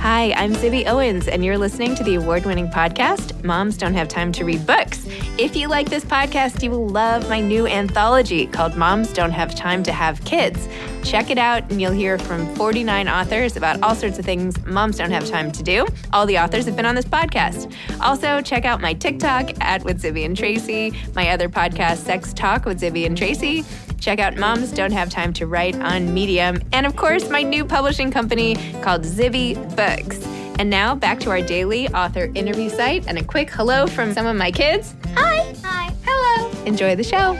Hi, I'm Zibby Owens, and you're listening to the award-winning podcast, Moms Don't Have Time to Read Books. If you like this podcast, you will love my new anthology called Moms Don't Have Time to Have Kids. Check it out, and you'll hear from 49 authors about all sorts of things moms don't have time to do. All the authors have been on this podcast. Also, check out my TikTok, @WithZibbyandTracy, my other podcast, Sex Talk with Zibby and Tracy. Check out Moms Don't Have Time to Write on Medium. And, of course, my new publishing company called Zibby Books. And now back to our daily author interview site and a quick hello from some of my kids. Hi. Hi. Hello. Enjoy the show.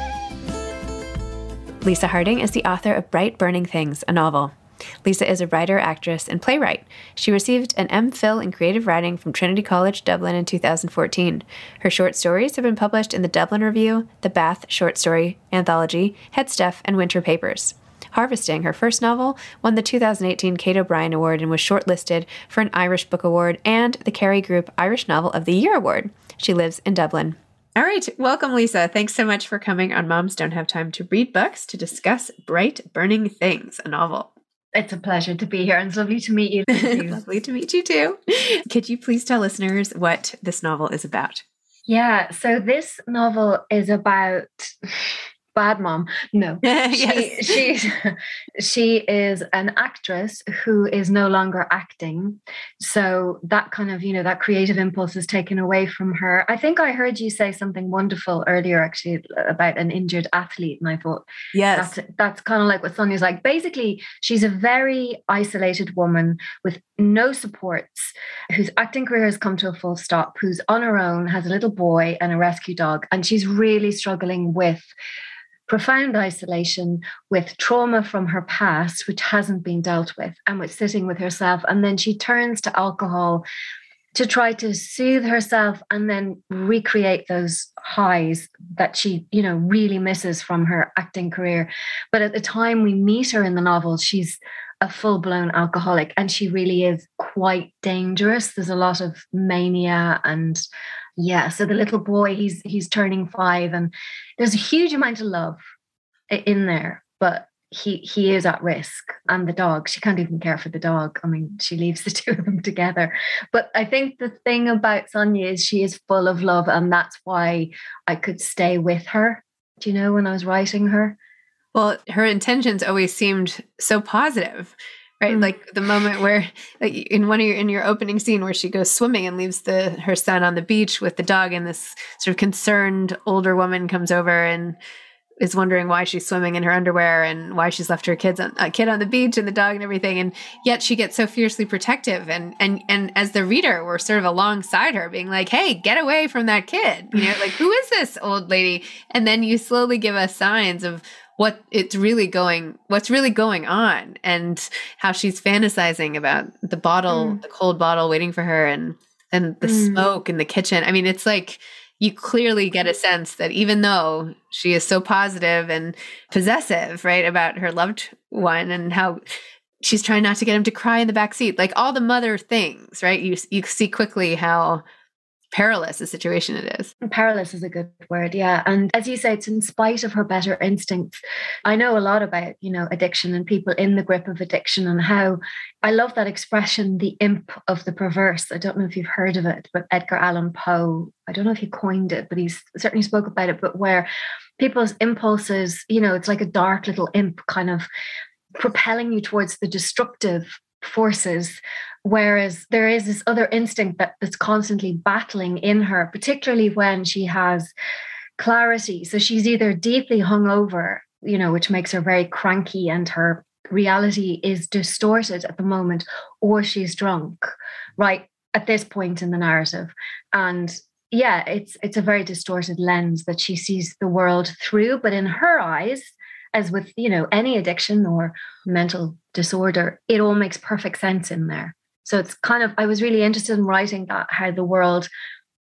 Lisa Harding is the author of Bright Burning Things, a novel. Lisa is a writer, actress, and playwright. She received an MPhil in creative writing from Trinity College, Dublin in 2014. Her short stories have been published in the Dublin Review, the Bath Short Story Anthology, Headstuff, and Winter Papers. Harvesting, her first novel, won the 2018 Kate O'Brien Award and was shortlisted for an Irish Book Award and the Kerry Group Irish Novel of the Year Award. She lives in Dublin. All right. Welcome, Lisa. Thanks so much for coming on Moms Don't Have Time to Read Books to discuss Bright Burning Things, a novel. It's a pleasure to be here, and it's lovely to meet you. Lovely to meet you too. Could you please tell listeners what this novel is about? Yeah, so this novel is about bad mom. No, yes. She is an actress who is no longer acting. So that kind of, that creative impulse is taken away from her. I think I heard you say something wonderful earlier, actually, about an injured athlete. And I thought, yes, that's kind of like what Sonia's like. Basically, she's a very isolated woman with no supports, whose acting career has come to a full stop, who's on her own, has a little boy and a rescue dog. And she's really struggling with profound isolation, with trauma from her past, which hasn't been dealt with, and with sitting with herself. And then she turns to alcohol to try to soothe herself and then recreate those highs that she, really misses from her acting career. But at the time we meet her in the novel, she's a full-blown alcoholic, and she really is quite dangerous. There's a lot of mania and... yeah, so the little boy, he's turning 5, and there's a huge amount of love in there, but he is at risk. And the dog, she can't even care for the dog. I mean, she leaves the two of them together. But I think the thing about Sonia is she is full of love, and that's why I could stay with her, when I was writing her. Well, her intentions always seemed so positive. Right. Mm. Like the moment where in your opening scene where she goes swimming and leaves her son on the beach with the dog, and this sort of concerned older woman comes over and is wondering why she's swimming in her underwear and why she's left her kid on the beach and the dog and everything. And yet she gets so fiercely protective. And as the reader, we're sort of alongside her being like, hey, get away from that kid. Like, who is this old lady? And then you slowly give us signs of what's really going on, and how she's fantasizing about the bottle, the cold bottle waiting for her, and the smoke in the kitchen. I mean, it's like you clearly get a sense that even though she is so positive and possessive, right, about her loved one and how she's trying not to get him to cry in the backseat. Like all the mother things, right? You see quickly how perilous a situation it is. Perilous is a good word, yeah. And as you say, it's in spite of her better instincts. I know a lot about, addiction and people in the grip of addiction, and how I love that expression, the imp of the perverse. I don't know if you've heard of it, but Edgar Allan Poe, I don't know if he coined it, but he certainly spoke about it, but where people's impulses, it's like a dark little imp kind of propelling you towards the destructive forces, whereas there is this other instinct that's constantly battling in her, particularly when she has clarity. So she's either deeply hungover, which makes her very cranky and her reality is distorted at the moment, or she's drunk, right, at this point in the narrative. And yeah, it's a very distorted lens that she sees the world through, but in her eyes, as with, any addiction or mental disorder, it all makes perfect sense in there. So it's kind of, I was really interested in writing that, how the world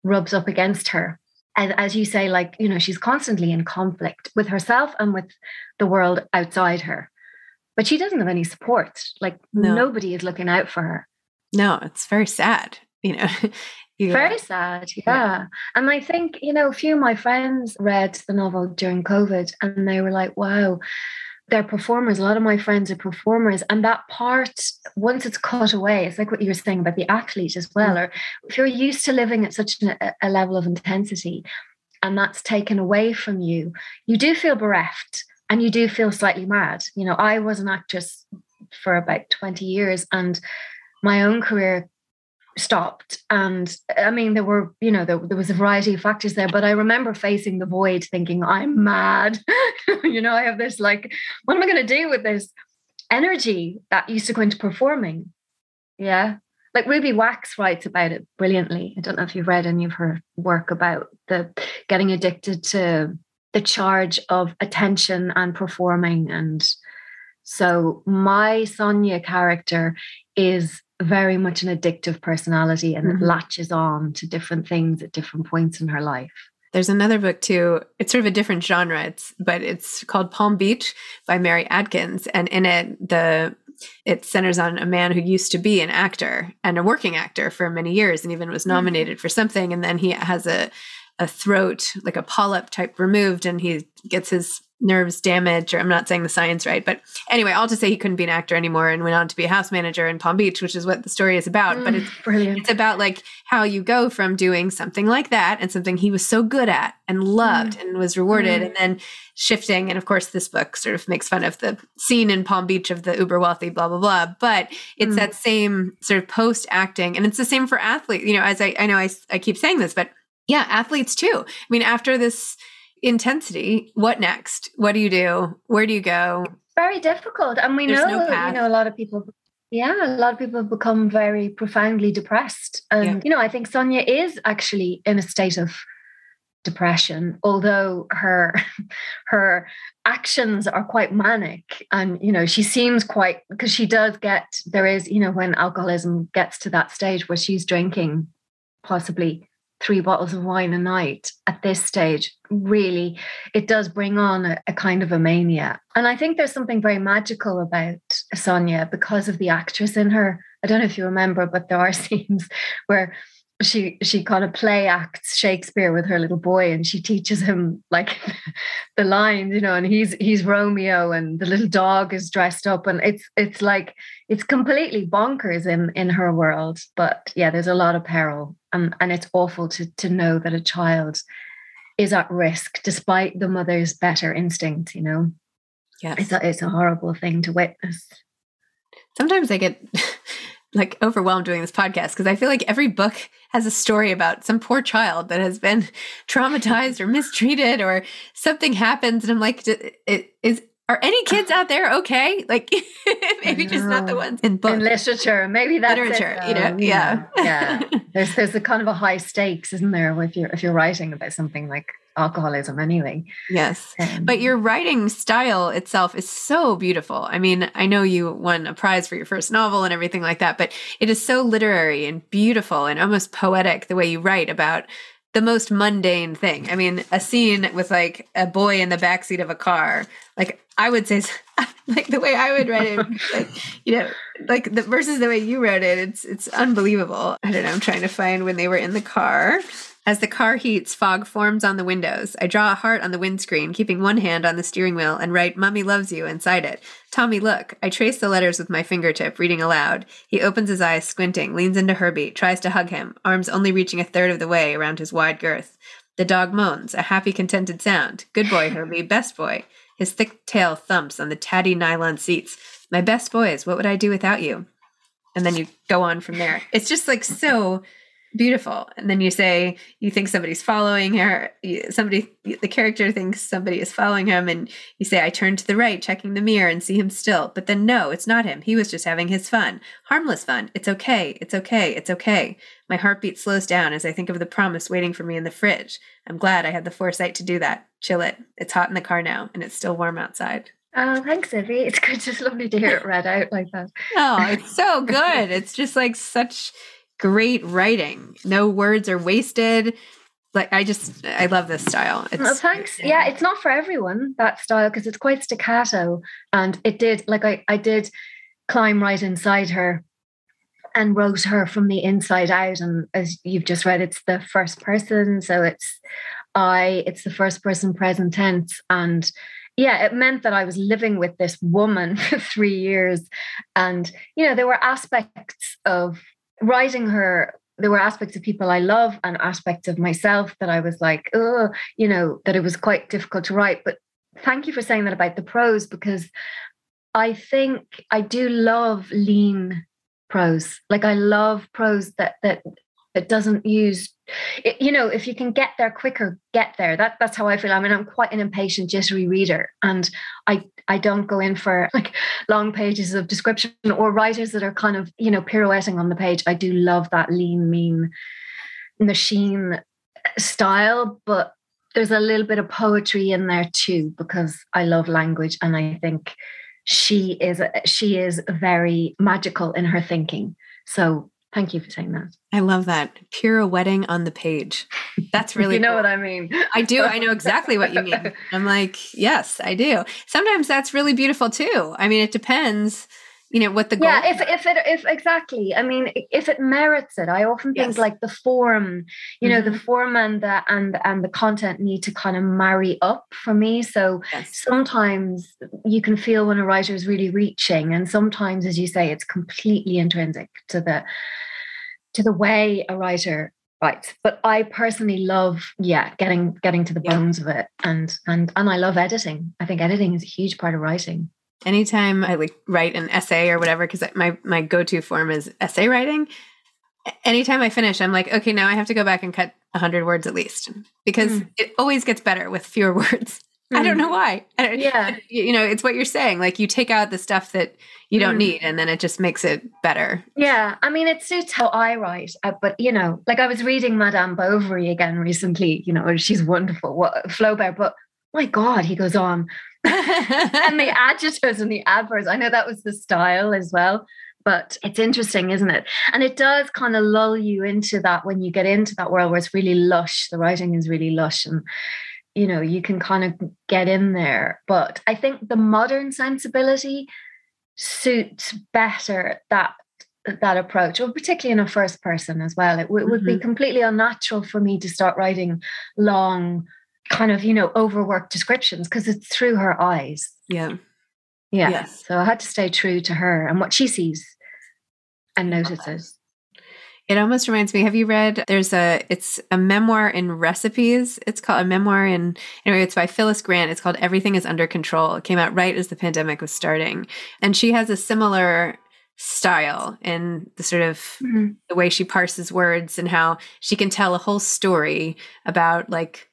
rubs up against her. And as you say, she's constantly in conflict with herself and with the world outside her. But she doesn't have any support. Nobody is looking out for her. No, it's very sad, Yeah. Very sad, yeah. And I think, a few of my friends read the novel during COVID and they were like, wow, they're performers. A lot of my friends are performers. And that part, once it's cut away, it's like what you were saying about the athlete as well. Or if you're used to living at such a level of intensity and that's taken away from you, you do feel bereft and you do feel slightly mad. I was an actress for about 20 years and my own career stopped, and I mean there were there was a variety of factors there, but I remember facing the void thinking I'm mad. I have this what am I going to do with this energy that used to go into performing? Yeah, Ruby Wax writes about it brilliantly. I don't know if you've read any of her work about the getting addicted to the charge of attention and performing. And so my Sonia character is very much an addictive personality, and it latches on to different things at different points in her life. There's another book too. It's sort of a different genre, but it's called Palm Beach by Mary Adkins. And in it, it centers on a man who used to be an actor and a working actor for many years and even was nominated for something. And then he has a throat, like a polyp type removed, and he gets his nerves damage, or I'm not saying the science right, but anyway, I'll just say he couldn't be an actor anymore and went on to be a house manager in Palm Beach, which is what the story is about. But it's brilliant. It's about how you go from doing something like that and something he was so good at and loved and was rewarded, and then shifting. And of course, this book sort of makes fun of the scene in Palm Beach of the uber wealthy, blah, blah, blah. But it's that same sort of post acting, and it's the same for athletes. As I know I keep saying this, but yeah, athletes too. I mean, after this intensity, what next? What do you do? Where do you go? Very difficult. And a lot of people, become very profoundly depressed. And, I think Sonia is actually in a state of depression, although her actions are quite manic. And, she seems quite, because she does get, there is, when alcoholism gets to that stage where she's drinking possibly 3 bottles of wine a night at this stage, really, it does bring on a kind of a mania. And I think there's something very magical about Sonia because of the actress in her. I don't know if you remember, but there are scenes where she kind of play acts Shakespeare with her little boy, and she teaches him the lines, and he's Romeo, and the little dog is dressed up, and it's completely bonkers in her world. But yeah, there's a lot of peril. And it's awful to know that a child is at risk, despite the mother's better instinct, Yes. It's a horrible thing to witness. Sometimes I get overwhelmed doing this podcast because I feel like every book has a story about some poor child that has been traumatized or mistreated or something happens. And I'm like, are any kids out there okay? Maybe just not the ones in books. In literature, maybe that's literature, it, Yeah. There's a kind of a high stakes, isn't there, if you're writing about something like alcoholism anyway. Yes. But your writing style itself is so beautiful. I mean, I know you won a prize for your first novel and everything like that, but it is so literary and beautiful and almost poetic the way you write about the most mundane thing. I mean, a scene with like a boy in the backseat of a car, like I would say, like the way I would write it, like, you know, like the versus the way you wrote it, it's unbelievable. I don't know. I'm trying to find when they were in the car. As the car heats, fog forms on the windows. I draw a heart on the windscreen, keeping one hand on the steering wheel, and write "Mommy loves you" inside it. Tommy, look. I trace the letters with my fingertip, reading aloud. He opens his eyes, squinting, leans into Herbie, tries to hug him, arms only reaching a third of the way around his wide girth. The dog moans, a happy, contented sound. Good boy, Herbie, best boy. His thick tail thumps on the tatty nylon seats. My best boys, what would I do without you? And then you go on from there. It's just like so beautiful. And then you say, you think somebody's following her. The character thinks somebody is following him. And you say, I turn to the right, checking the mirror and see him still. But then no, it's not him. He was just having his fun. Harmless fun. It's okay. It's okay. It's okay. My heartbeat slows down as I think of the promise waiting for me in the fridge. I'm glad I had the foresight to do that. Chill it. It's hot in the car now and it's still warm outside. Oh, thanks, Zibby. It's good. Just lovely to hear it read out like that. Oh, it's so good. It's just like such great writing. No words are wasted. Like, I love this style. Well, thanks. Yeah, it's not for everyone, that style, because it's quite staccato. And it did, like, I did climb right inside her and wrote her from the inside out. And as you've just read, it's the first person. So it's the first person present tense. And yeah, it meant that I was living with this woman for 3 years. And, you know, there were aspects of writing her, there were aspects of people I love and aspects of myself that I was like, oh, you know, that it was quite difficult to write. But thank you for saying that about the prose, because I think I do love lean prose. Like, I love prose that doesn't use it, you know, if you can get there quicker, get there. That's how I feel. I mean, I'm quite an impatient, jittery reader, and I don't go in for like long pages of description or writers that are kind of, you know, pirouetting on the page. I do love that lean, mean machine style, but there's a little bit of poetry in there too, because I love language, and I think she is very magical in her thinking. So thank you for saying that. I love that. Pirouetting on the page. That's really you know cool. What I mean. I do. I know exactly what you mean. I'm like, yes, I do. Sometimes that's really beautiful too. I mean, it depends, you know, what the goal is. Yeah, if exactly. I mean, if it merits it. I often think like the form, you know, the form and the content need to kind of marry up for me. So sometimes you can feel when a writer is really reaching, and sometimes, as you say, it's completely intrinsic to the way a writer writes. But I personally love, getting to the bones of it. And I love editing. I think editing is a huge part of writing. Anytime I like write an essay or whatever, because my go-to form is essay writing. Anytime I finish, I'm like, okay, now I have to go back and cut 100 words at least, because it always gets better with fewer words. I don't know why. You know, it's what you're saying. Like, you take out the stuff that you don't need, and then it just makes it better. Yeah. I mean, it suits how I write. But, you know, like I was reading Madame Bovary again recently, you know, she's wonderful. Flaubert, but my God, he goes on. And the adjectives and the adverbs. I know that was the style as well, but it's interesting, isn't it? And it does kind of lull you into that when you get into that world where it's really lush. The writing is really lush, and you know, you can kind of get in there. But I think the modern sensibility suits better that approach, or particularly in a first person as well. It would be completely unnatural for me to start writing long, kind of, you know, overworked descriptions, because it's through her eyes. Yes. So I had to stay true to her and what she sees and notices. It almost reminds me, have you read, it's a memoir in recipes. It's called it's by Phyllis Grant. It's called Everything is Under Control. It came out right as the pandemic was starting. And she has a similar style in the sort of the way she parses words, and how she can tell a whole story about, like,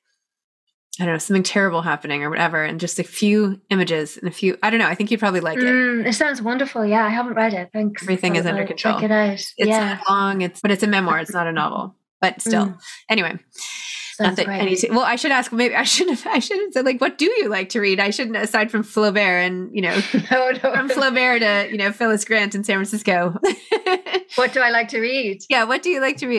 I don't know, something terrible happening or whatever, and just a few images and a few, I don't know, I think you'd probably like it. It sounds wonderful. Yeah, I haven't read it. Thanks. Everything is Under Control. Check it out. It's long, but it's a memoir. It's not a novel, but still. Anyway. I should ask, maybe I should have said, like, what do you like to read? I shouldn't, aside from Flaubert and, you know, from Flaubert to, you know, Phyllis Grant in San Francisco. What do I like to read? Yeah. What do you like to read?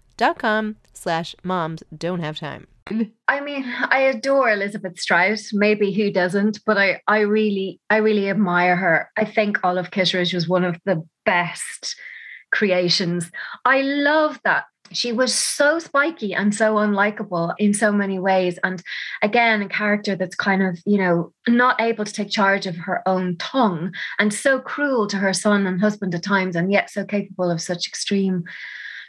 .com/moms don't have time. I mean, I adore Elizabeth Strout. Maybe who doesn't? But I really admire her. I think Olive Kitteridge was one of the best creations. I love that. She was so spiky and so unlikable in so many ways. And again, a character that's kind of, not able to take charge of her own tongue and so cruel to her son and husband at times, and yet so capable of such extreme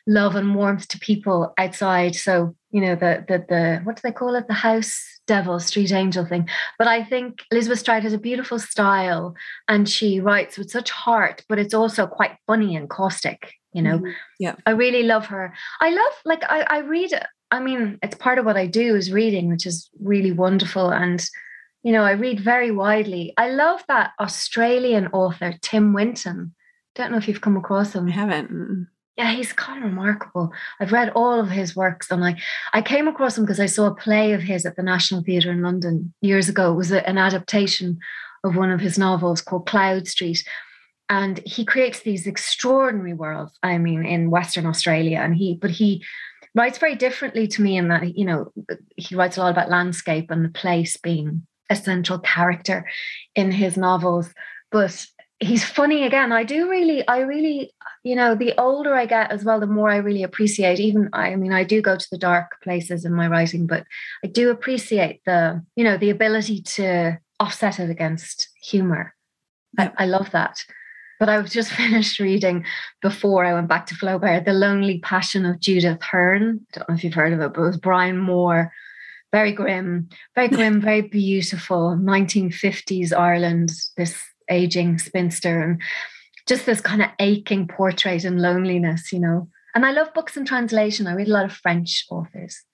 love and warmth to people outside. So, the what do they call it? The house devil, street angel thing. But I think Elizabeth Strout has a beautiful style and she writes with such heart, but it's also quite funny and caustic, Yeah. I really love her. I read, it's part of what I do is reading, which is really wonderful. And, I read very widely. I love that Australian author, Tim Winton. Don't know if you've come across him. I haven't. Yeah, he's kind of remarkable. I've read all of his works, and I came across him because I saw a play of his at the National Theatre in London years ago. It was an adaptation of one of his novels called Cloud Street. And he creates these extraordinary worlds, in Western Australia. And he writes very differently to me in that, he writes a lot about landscape and the place being a central character in his novels. But he's funny again. The older I get as well, the more I really appreciate, I do go to the dark places in my writing, but I do appreciate the ability to offset it against humor. Yeah. I love that. But I was just finished reading before I went back to Flaubert, The Lonely Passion of Judith Hearn. I don't know if you've heard of it, but it was Brian Moore. Very grim, very beautiful, 1950s Ireland, this aging spinster, and just this kind of aching portrait and loneliness, And I love books in translation. I read a lot of French authors.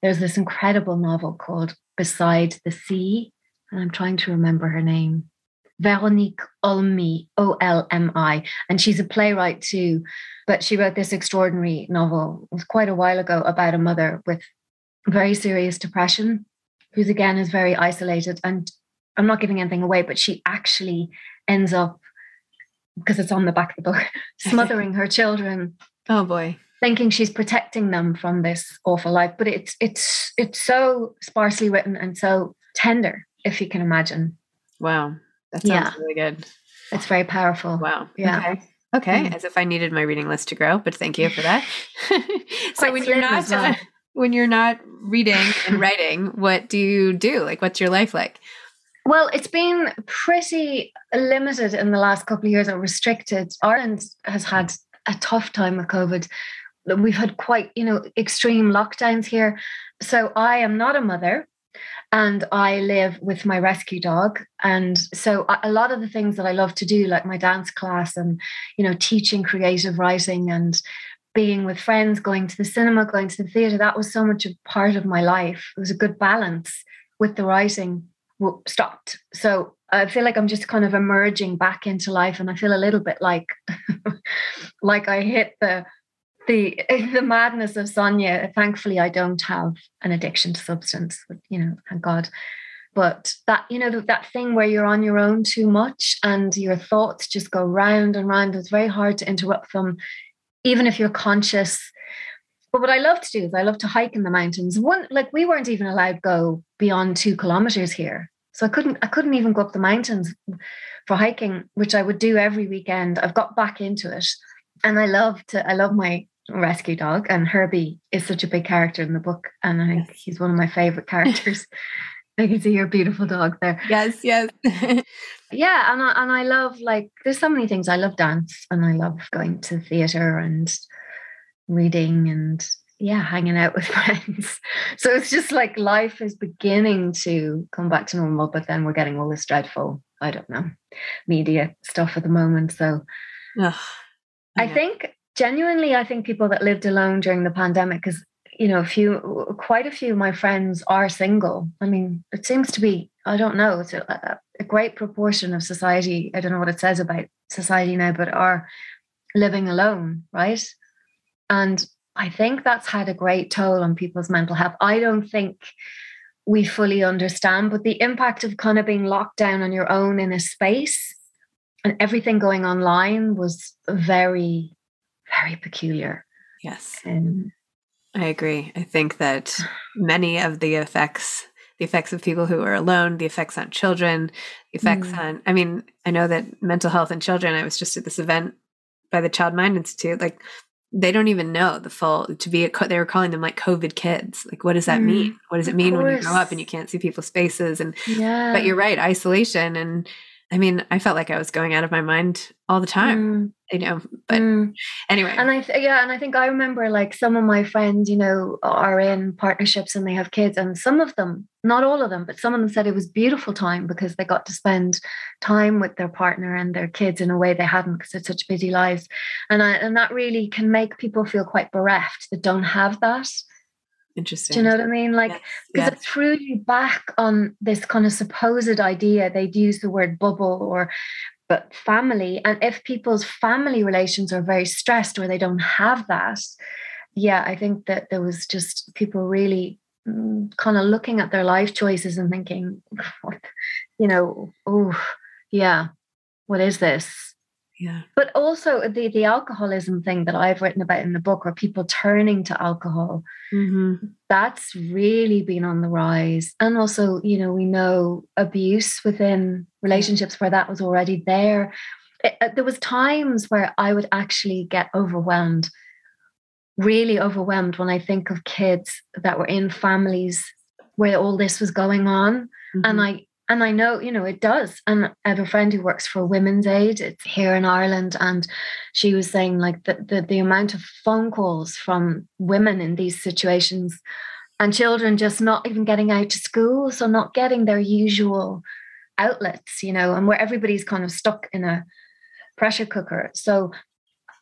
There's this incredible novel called Beside the Sea, and I'm trying to remember her name. Véronique Olmi, O-L-M-I. And she's a playwright too, but she wrote this extraordinary novel. It was quite a while ago about a mother with very serious depression, who's again is very isolated. And I'm not giving anything away, but she actually ends up, because it's on the back of the book, smothering her children. Oh boy. Thinking she's protecting them from this awful life. But it's so sparsely written and so tender. if you can imagine. Wow. That sounds really good. It's very powerful. Wow. Yeah. Okay. Mm-hmm. As if I needed my reading list to grow, but thank you for that. So when you're not reading and writing, what do you do? Like, what's your life like? Well, it's been pretty limited in the last couple of years and restricted. Ireland has had a tough time with COVID. We've had quite, extreme lockdowns here. So I am not a mother and I live with my rescue dog. And so a lot of the things that I love to do, like my dance class and, teaching creative writing and being with friends, going to the cinema, going to the theatre, that was so much a part of my life. It was a good balance with the writing. Stopped. So I feel like I'm just kind of emerging back into life, and I feel a little bit like like I hit the madness of Sonia. Thankfully, I don't have an addiction to substance, thank God. But that, that thing where you're on your own too much and your thoughts just go round and round. It's very hard to interrupt them, even if you're conscious. But what I love to do is I love to hike in the mountains. We weren't even allowed to go beyond 2 kilometers here. So I couldn't even go up the mountains for hiking, which I would do every weekend. I've got back into it. And I love my rescue dog, and Herbie is such a big character in the book. And I think he's one of my favorite characters. I can see your beautiful dog there. Yes, yes. Yeah. And I love, there's so many things. I love dance and I love going to the theater and reading and hanging out with friends. So it's just like life is beginning to come back to normal, but then we're getting all this dreadful, I don't know, media stuff at the moment. So I think people that lived alone during the pandemic, because quite a few of my friends are single. I mean, it seems to be, I don't know, it's a great proportion of society. I don't know what it says about society now, but are living alone, right? And I think that's had a great toll on people's mental health. I don't think we fully understand, but the impact of kind of being locked down on your own in a space and everything going online was very, very peculiar. Yes. I agree. I think that many of the effects of people who are alone, the effects on children, the effects on, I know that mental health in children, I was just at this event by the Child Mind Institute, they don't even know the full, they were calling them COVID kids. What does that mean? What does it mean when you grow up and you can't see people's faces? And, but you're right, isolation. And I felt like I was going out of my mind all the time, but anyway. And I think I remember some of my friends, are in partnerships and they have kids, and some of them, not all of them, but some of them said it was beautiful time because they got to spend time with their partner and their kids in a way they hadn't because it's such busy lives. And that really can make people feel quite bereft that don't have that. Interesting. Do you know what I mean? It threw you back on this kind of supposed idea. They'd use the word bubble but family. And if people's family relations are very stressed or they don't have that, I think that there was just people really kind of looking at their life choices and thinking, what is this? Yeah. But also the alcoholism thing that I've written about in the book, or people turning to alcohol, that's really been on the rise. And also, we know abuse within relationships where that was already there. There was times where I would actually get really overwhelmed when I think of kids that were in families where all this was going on. And I know, it does. And I have a friend who works for Women's Aid. It's here in Ireland. And she was saying the amount of phone calls from women in these situations and children just not even getting out to school. So not getting their usual outlets, and where everybody's kind of stuck in a pressure cooker. So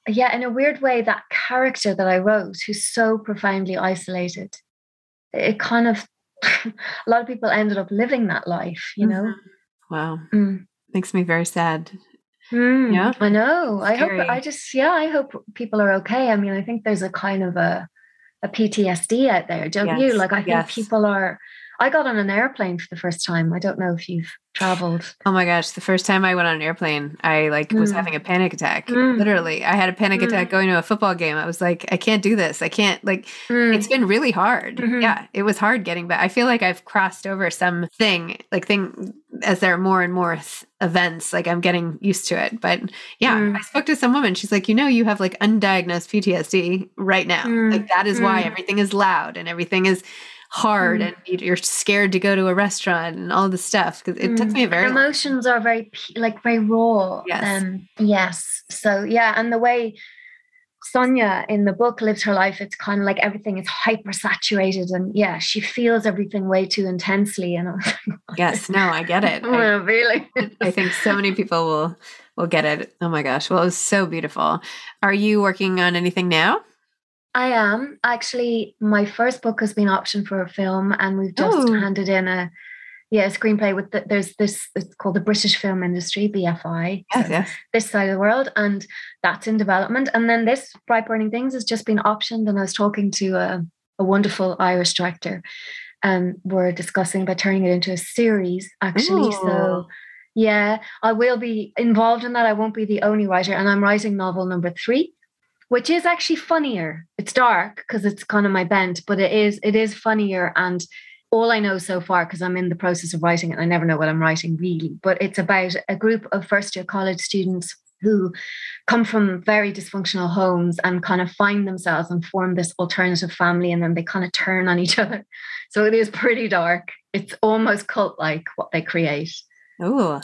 in a weird way, that character that I wrote, who's so profoundly isolated, it kind of, a lot of people ended up living that life, Wow. Makes me very sad. Yeah. I know. Scary. I hope people are okay. I mean, I think there's a kind of a PTSD out there, don't you? I think people are I got on an airplane for the first time. I don't know if you've traveled. Oh my gosh, the first time I went on an airplane, I was having a panic attack. Literally, I had a panic attack going to a football game. I was like, I can't do this. I can't, like, it's been really hard. Yeah, it was hard getting back. I feel like I've crossed over something as there are more and more events, like I'm getting used to it. But yeah, I spoke to some woman. She's like, you know, you have like undiagnosed PTSD right now. Like that is why everything is loud and everything is hard and you're scared to go to a restaurant and all the stuff, because it took me a very emotions long. Are very very raw. And the way Sonia in the book lives her life, it's kind of like everything is hypersaturated, and she feels everything way too intensely. And I was like, I get it. Really. I think so many people will get it. Oh my gosh. Well, it was so beautiful. Are you working on anything now? I am. Actually, my first book has been optioned for a film, and we've just handed in a screenplay with there's this, it's called the British Film Industry, BFI, this side of the world, and that's in development. And then this Bright Burning Things has just been optioned, and I was talking to a wonderful Irish director, and we're discussing about turning it into a series, actually. So yeah, I will be involved in that. I won't be the only writer, and I'm writing novel number 3. Which is actually funnier. It's dark because it's kind of my bent, but it is funnier. And all I know so far, because I'm in the process of writing it, I never know what I'm writing really, but it's about a group of first-year college students who come from very dysfunctional homes and kind of find themselves and form this alternative family, and then they kind of turn on each other. So it is pretty dark. It's almost cult-like what they create. Oh,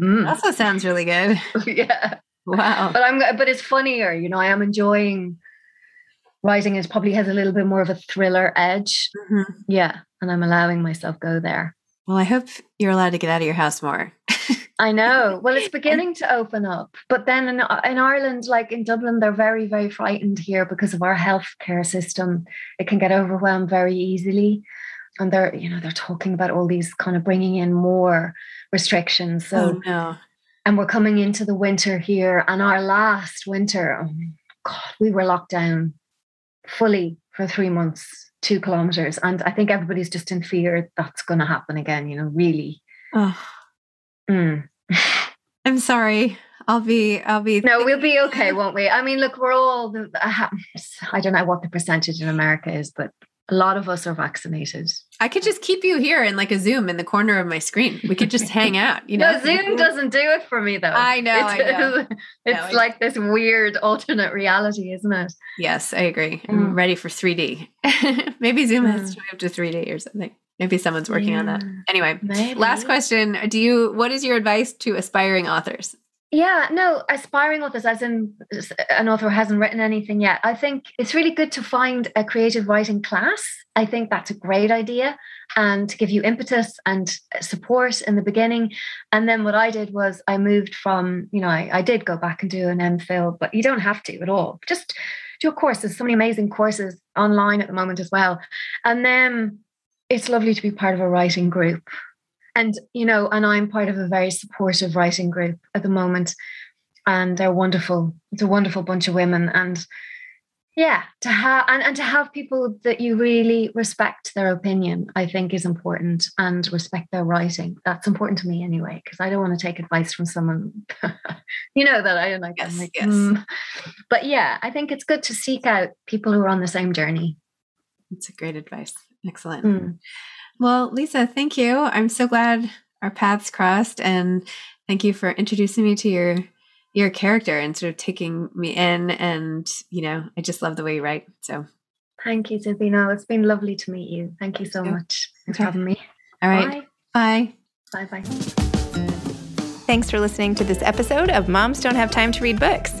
also sounds really good. Yeah. Wow. But it's funnier, you know. I am enjoying writing. It probably has a little bit more of a thriller edge. Yeah. And I'm allowing myself go there. Well, I hope you're allowed to get out of your house more. I know. Well, it's beginning to open up. But then in Ireland, like in Dublin, they're very, very frightened here because of our healthcare system. It can get overwhelmed very easily. And they're talking about all these kind of bringing in more restrictions. So oh, no. And we're coming into the winter here, and our last winter, we were locked down fully for 3 months, 2 kilometers. And I think everybody's just in fear that's going to happen again, you know, really. Oh. I'm sorry. I'll be. No, we'll be okay, won't we? I mean, look, we're all, I don't know what the percentage in America is, but a lot of us are vaccinated. I could just keep you here in like a Zoom in the corner of my screen. We could just hang out, you know. No, Zoom doesn't do it for me though. I know. It's like this weird alternate reality, isn't it? Yes, I agree. I'm ready for 3D. Maybe Zoom has to move to 3D or something. Maybe someone's working on that. Anyway, last question. What is your advice to aspiring authors? Yeah, no, aspiring authors, as in an author who hasn't written anything yet. I think it's really good to find a creative writing class. I think that's a great idea, and to give you impetus and support in the beginning. And then what I did was I moved from, you know, I did go back and do an MPhil, but you don't have to at all. Just do a course. There's so many amazing courses online at the moment as well. And then it's lovely to be part of a writing group. And, you know, and I'm part of a very supportive writing group at the moment, and they're wonderful. It's a wonderful bunch of women. And yeah, to have people that you really respect their opinion, I think is important, and respect their writing. That's important to me anyway, because I don't want to take advice from someone, you know, that I don't like. Yes, like, But yeah, I think it's good to seek out people who are on the same journey. That's a great advice. Excellent. Well, Lisa, thank you. I'm so glad our paths crossed, and thank you for introducing me to your character and sort of taking me in. And, you know, I just love the way you write. So thank you, Zibby. It's been lovely to meet you. Thank you so much for having me. All right. Bye. Bye. Bye. Thanks for listening to this episode of Moms Don't Have Time to Read Books.